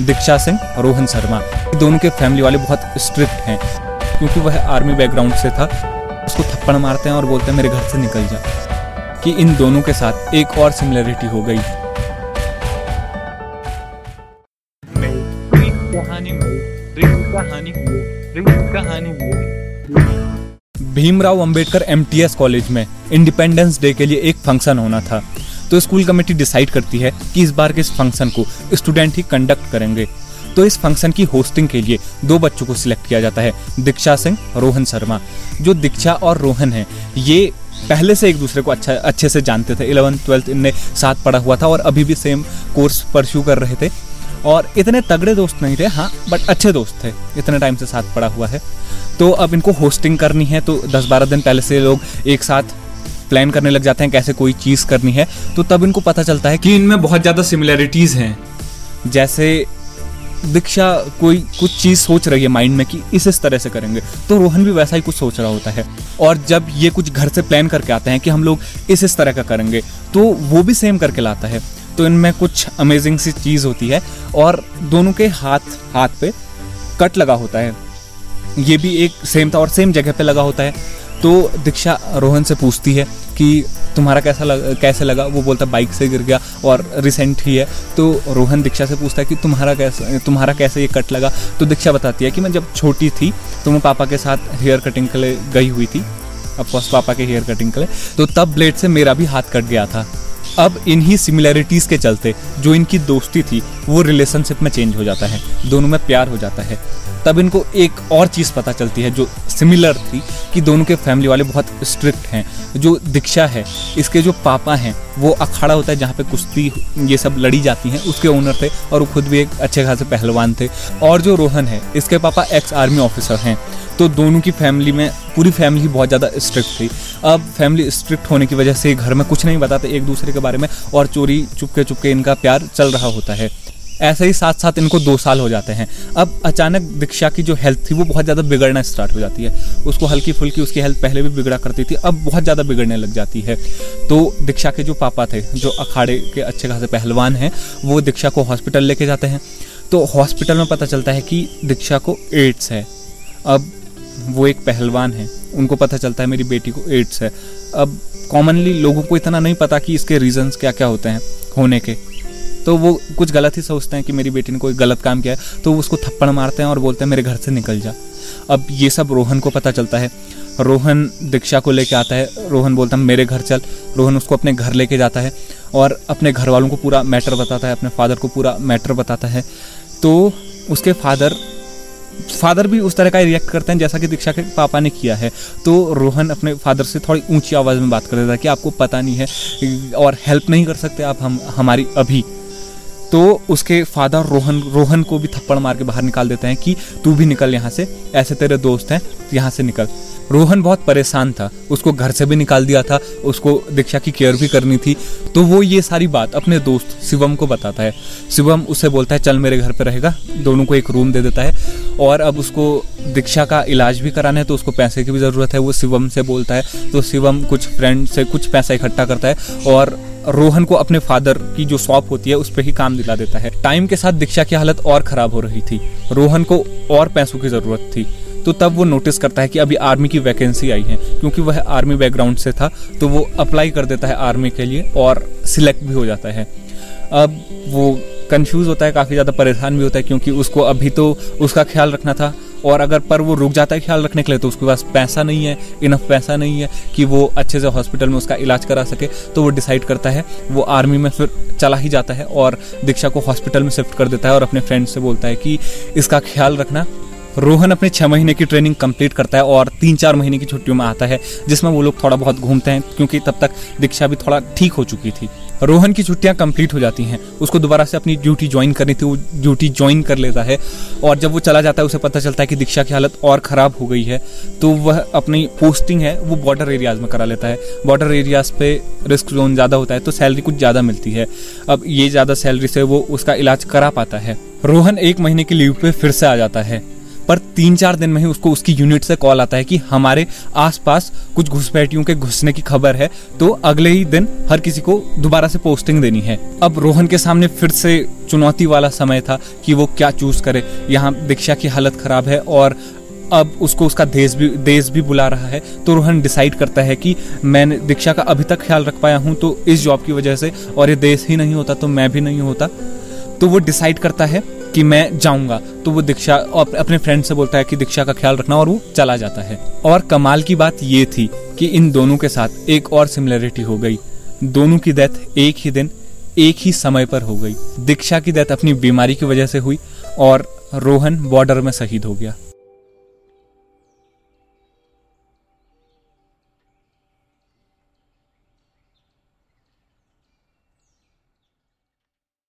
दिक्षा सिंह और रोहन शर्मा। दोनों के फैमिली वाले बहुत स्ट्रिक्ट हैं, क्योंकि वह आर्मी बैकग्राउंड से था। उसको थप्पड़ मारते हैं और बोलते हैं मेरे घर से निकल जा। कि इन दोनों के साथ एक और सिमिलरिटी हो गई। भीम राव अंबेडकर एमटीएस कॉलेज में इंडिपेंडेंस डे के लिए एक फंक्शन होना था, तो स्कूल कमेटी डिसाइड करती है कि इस बार के इस फंक्शन को स्टूडेंट ही कंडक्ट करेंगे। तो इस फंक्शन की होस्टिंग के लिए दो बच्चों को सिलेक्ट किया जाता है, दिक्षा सिंह, रोहन शर्मा। जो दिक्षा और रोहन हैं, ये पहले से एक दूसरे को अच्छे से जानते थे। 11th 12th इनने साथ पढ़ा हुआ था और अभी भी सेम कोर्स परस्यू कर रहे थे। और इतने तगड़े दोस्त नहीं थे, हाँ, बट अच्छे दोस्त थे, इतने टाइम से साथ पढ़ा हुआ है। तो अब इनको होस्टिंग करनी है, तो 10-12 दिन पहले से लोग एक साथ प्लान करने लग जाते हैं कैसे कोई चीज़ करनी है। तो तब इनको पता चलता है कि इनमें बहुत ज़्यादा सिमिलैरिटीज़ हैं। जैसे दिक्षा कोई कुछ चीज़ सोच रही है माइंड में कि इस तरह से करेंगे, तो रोहन भी वैसा ही कुछ सोच रहा होता है। और जब ये कुछ घर से प्लान करके आते हैं कि हम लोग इस तरह का करेंगे, तो वो भी सेम करके लाता है। तो इनमें कुछ अमेजिंग सी चीज़ होती है। और दोनों के हाथ पे कट लगा होता है, ये भी एक सेम था और सेम जगह पे लगा होता है। तो दिक्षा रोहन से पूछती है कि तुम्हारा कैसे लगा? वो बोलता है बाइक से गिर गया और रिसेंट ही है। तो रोहन दिक्षा से पूछता है कि तुम्हारा कैसे ये कट लगा? तो दिक्षा बताती है कि मैं जब छोटी थी तो मैं पापा के साथ हेयर कटिंग के लिए गई हुई थी, अफकोर्स पापा के हेयर कटिंग के लिए, तो तब ब्लेड से मेरा भी हाथ कट गया था। अब इन्हीं सिमिलैरिटीज़ के चलते जो इनकी दोस्ती थी वो रिलेशनशिप में चेंज हो जाता है, दोनों में प्यार हो जाता है। तब इनको एक और चीज़ पता चलती है जो सिमिलर थी, कि दोनों के फैमिली वाले बहुत स्ट्रिक्ट हैं। जो दिक्षा है, इसके जो पापा हैं, वो अखाड़ा होता है जहाँ पे कुश्ती ये सब लड़ी जाती हैं, उसके ओनर थे और वो खुद भी एक अच्छे खासे पहलवान थे। और जो रोहन है, इसके पापा एक्स आर्मी ऑफिसर हैं। तो दोनों की फैमिली में पूरी फैमिली बहुत ज़्यादा स्ट्रिक्ट थी। अब फैमिली स्ट्रिक्ट होने की वजह से घर में कुछ नहीं बताते एक दूसरे के बारे में, और चोरी चुपके इनका प्यार चल रहा होता है। ऐसे ही साथ इनको 2 साल हो जाते हैं। अब अचानक दिक्षा की जो हेल्थ थी वो बहुत ज़्यादा बिगड़ना स्टार्ट हो जाती है। उसको हल्की फुल्की उसकी हेल्थ पहले भी बिगड़ा करती थी, अब बहुत ज़्यादा बिगड़ने लग जाती है। तो दिक्षा के जो पापा थे, जो अखाड़े के अच्छे खासे पहलवान हैं, वो दिक्षा को हॉस्पिटल लेके जाते हैं। तो हॉस्पिटल में पता चलता है कि दिक्षा को एड्स है। अब वो एक पहलवान है, उनको पता चलता है मेरी बेटी को एड्स है। अब कॉमनली लोगों को इतना नहीं पता कि इसके रीज़न्स क्या क्या होते हैं होने के, तो वो कुछ गलत ही सोचते हैं कि मेरी बेटी ने कोई गलत काम किया है, तो उसको थप्पड़ मारते हैं और बोलते हैं मेरे घर से निकल जा। अब ये सब रोहन को पता चलता है। रोहन दिक्षा को लेके आता है, रोहन बोलता है मेरे घर चल। रोहन उसको अपने घर लेके जाता है और अपने घर वालों को पूरा मैटर बताता है, अपने फादर को पूरा मैटर बताता है। तो उसके फादर भी उस तरह का रिएक्ट करते हैं जैसा कि दिक्षा के पापा ने किया है। तो रोहन अपने फादर से थोड़ी ऊंची आवाज़ में बात कर देता है कि आपको पता नहीं है और हेल्प नहीं कर सकते आप हमारी अभी। तो उसके फादर रोहन को भी थप्पड़ मार के बाहर निकाल देते हैं कि तू भी निकल यहाँ से, ऐसे तेरे दोस्त हैं, यहाँ से निकल। रोहन बहुत परेशान था, उसको घर से भी निकाल दिया था, उसको दिक्षा की केयर भी करनी थी। तो वो ये सारी बात अपने दोस्त शिवम को बताता है। शिवम उसे बोलता है चल मेरे घर पर रहेगा, दोनों को एक रूम दे देता है। और अब उसको दिक्षा का इलाज भी कराना है, तो उसको पैसे की भी ज़रूरत है, वो शिवम से बोलता है। तो शिवम कुछ फ्रेंड से कुछ पैसा इकट्ठा करता है और रोहन को अपने फादर की जो शॉप होती है उस पर ही काम दिला देता है। टाइम के साथ दिक्षा की हालत और ख़राब हो रही थी, रोहन को और पैसों की ज़रूरत थी। तो तब वो नोटिस करता है कि अभी आर्मी की वैकेंसी आई है, क्योंकि वह आर्मी बैकग्राउंड से था। तो वो अप्लाई कर देता है आर्मी के लिए और सिलेक्ट भी हो जाता है। अब वो कंफ्यूज होता है, काफ़ी ज़्यादा परेशान भी होता है, क्योंकि उसको अभी तो उसका ख्याल रखना था। और अगर पर वो रुक जाता है ख्याल रखने के लिए, तो उसके पास पैसा नहीं है, इनफ पैसा नहीं है कि वो अच्छे से हॉस्पिटल में उसका इलाज करा सके। तो वो डिसाइड करता है, वो आर्मी में फिर चला ही जाता है और दीक्षा को हॉस्पिटल में शिफ्ट कर देता है और अपने फ्रेंड से बोलता है कि इसका ख्याल रखना। रोहन अपने 6 महीने की ट्रेनिंग कंप्लीट करता है और 3-4 महीने की छुट्टियों में आता है, जिसमें वो लोग थोड़ा बहुत घूमते हैं, क्योंकि तब तक दीक्षा भी थोड़ा ठीक हो चुकी थी। रोहन की छुट्टियां कंप्लीट हो जाती हैं, उसको दोबारा से अपनी ड्यूटी ज्वाइन करनी थी, वो ड्यूटी ज्वाइन कर लेता है। और जब वो चला जाता है, उसे पता चलता है कि दीक्षा की हालत और ख़राब हो गई है। तो वह अपनी पोस्टिंग है वो बॉर्डर एरियाज़ में करा लेता है। बॉर्डर एरियाज़ पे रिस्क जोन ज़्यादा होता है, तो सैलरी कुछ ज़्यादा मिलती है। अब ये ज़्यादा सैलरी से वो उसका इलाज करा पाता है। रोहन 1 महीने की लीव पर फिर से आ जाता है, पर 3-4 दिन में ही उसको उसकी यूनिट से कॉल आता है कि हमारे आसपास कुछ घुसपैठियों के घुसने की खबर है, तो अगले ही दिन हर किसी को दोबारा से पोस्टिंग देनी है। अब रोहन के सामने फिर से चुनौती वाला समय था कि वो क्या चूज करे। यहाँ दीक्षा की हालत खराब है और अब उसको उसका देश भी बुला रहा है, तो रोहन डिसाइड करता है कि मैंने दीक्षा का अभी तक ख्याल रख पाया हूँ तो इस जॉब की वजह से, और ये देश ही नहीं होता तो मैं भी नहीं होता। तो वो डिसाइड करता है कि मैं जाऊंगा। तो वो दीक्षा अपने फ्रेंड से बोलता है कि दीक्षा का ख्याल रखना, और वो चला जाता है। और कमाल की बात ये थी कि इन दोनों के साथ एक और सिमिलरिटी हो गई, दोनों की डेथ एक ही दिन एक ही समय पर हो गई। दीक्षा की डेथ अपनी बीमारी की वजह से हुई और रोहन बॉर्डर में शहीद हो गया।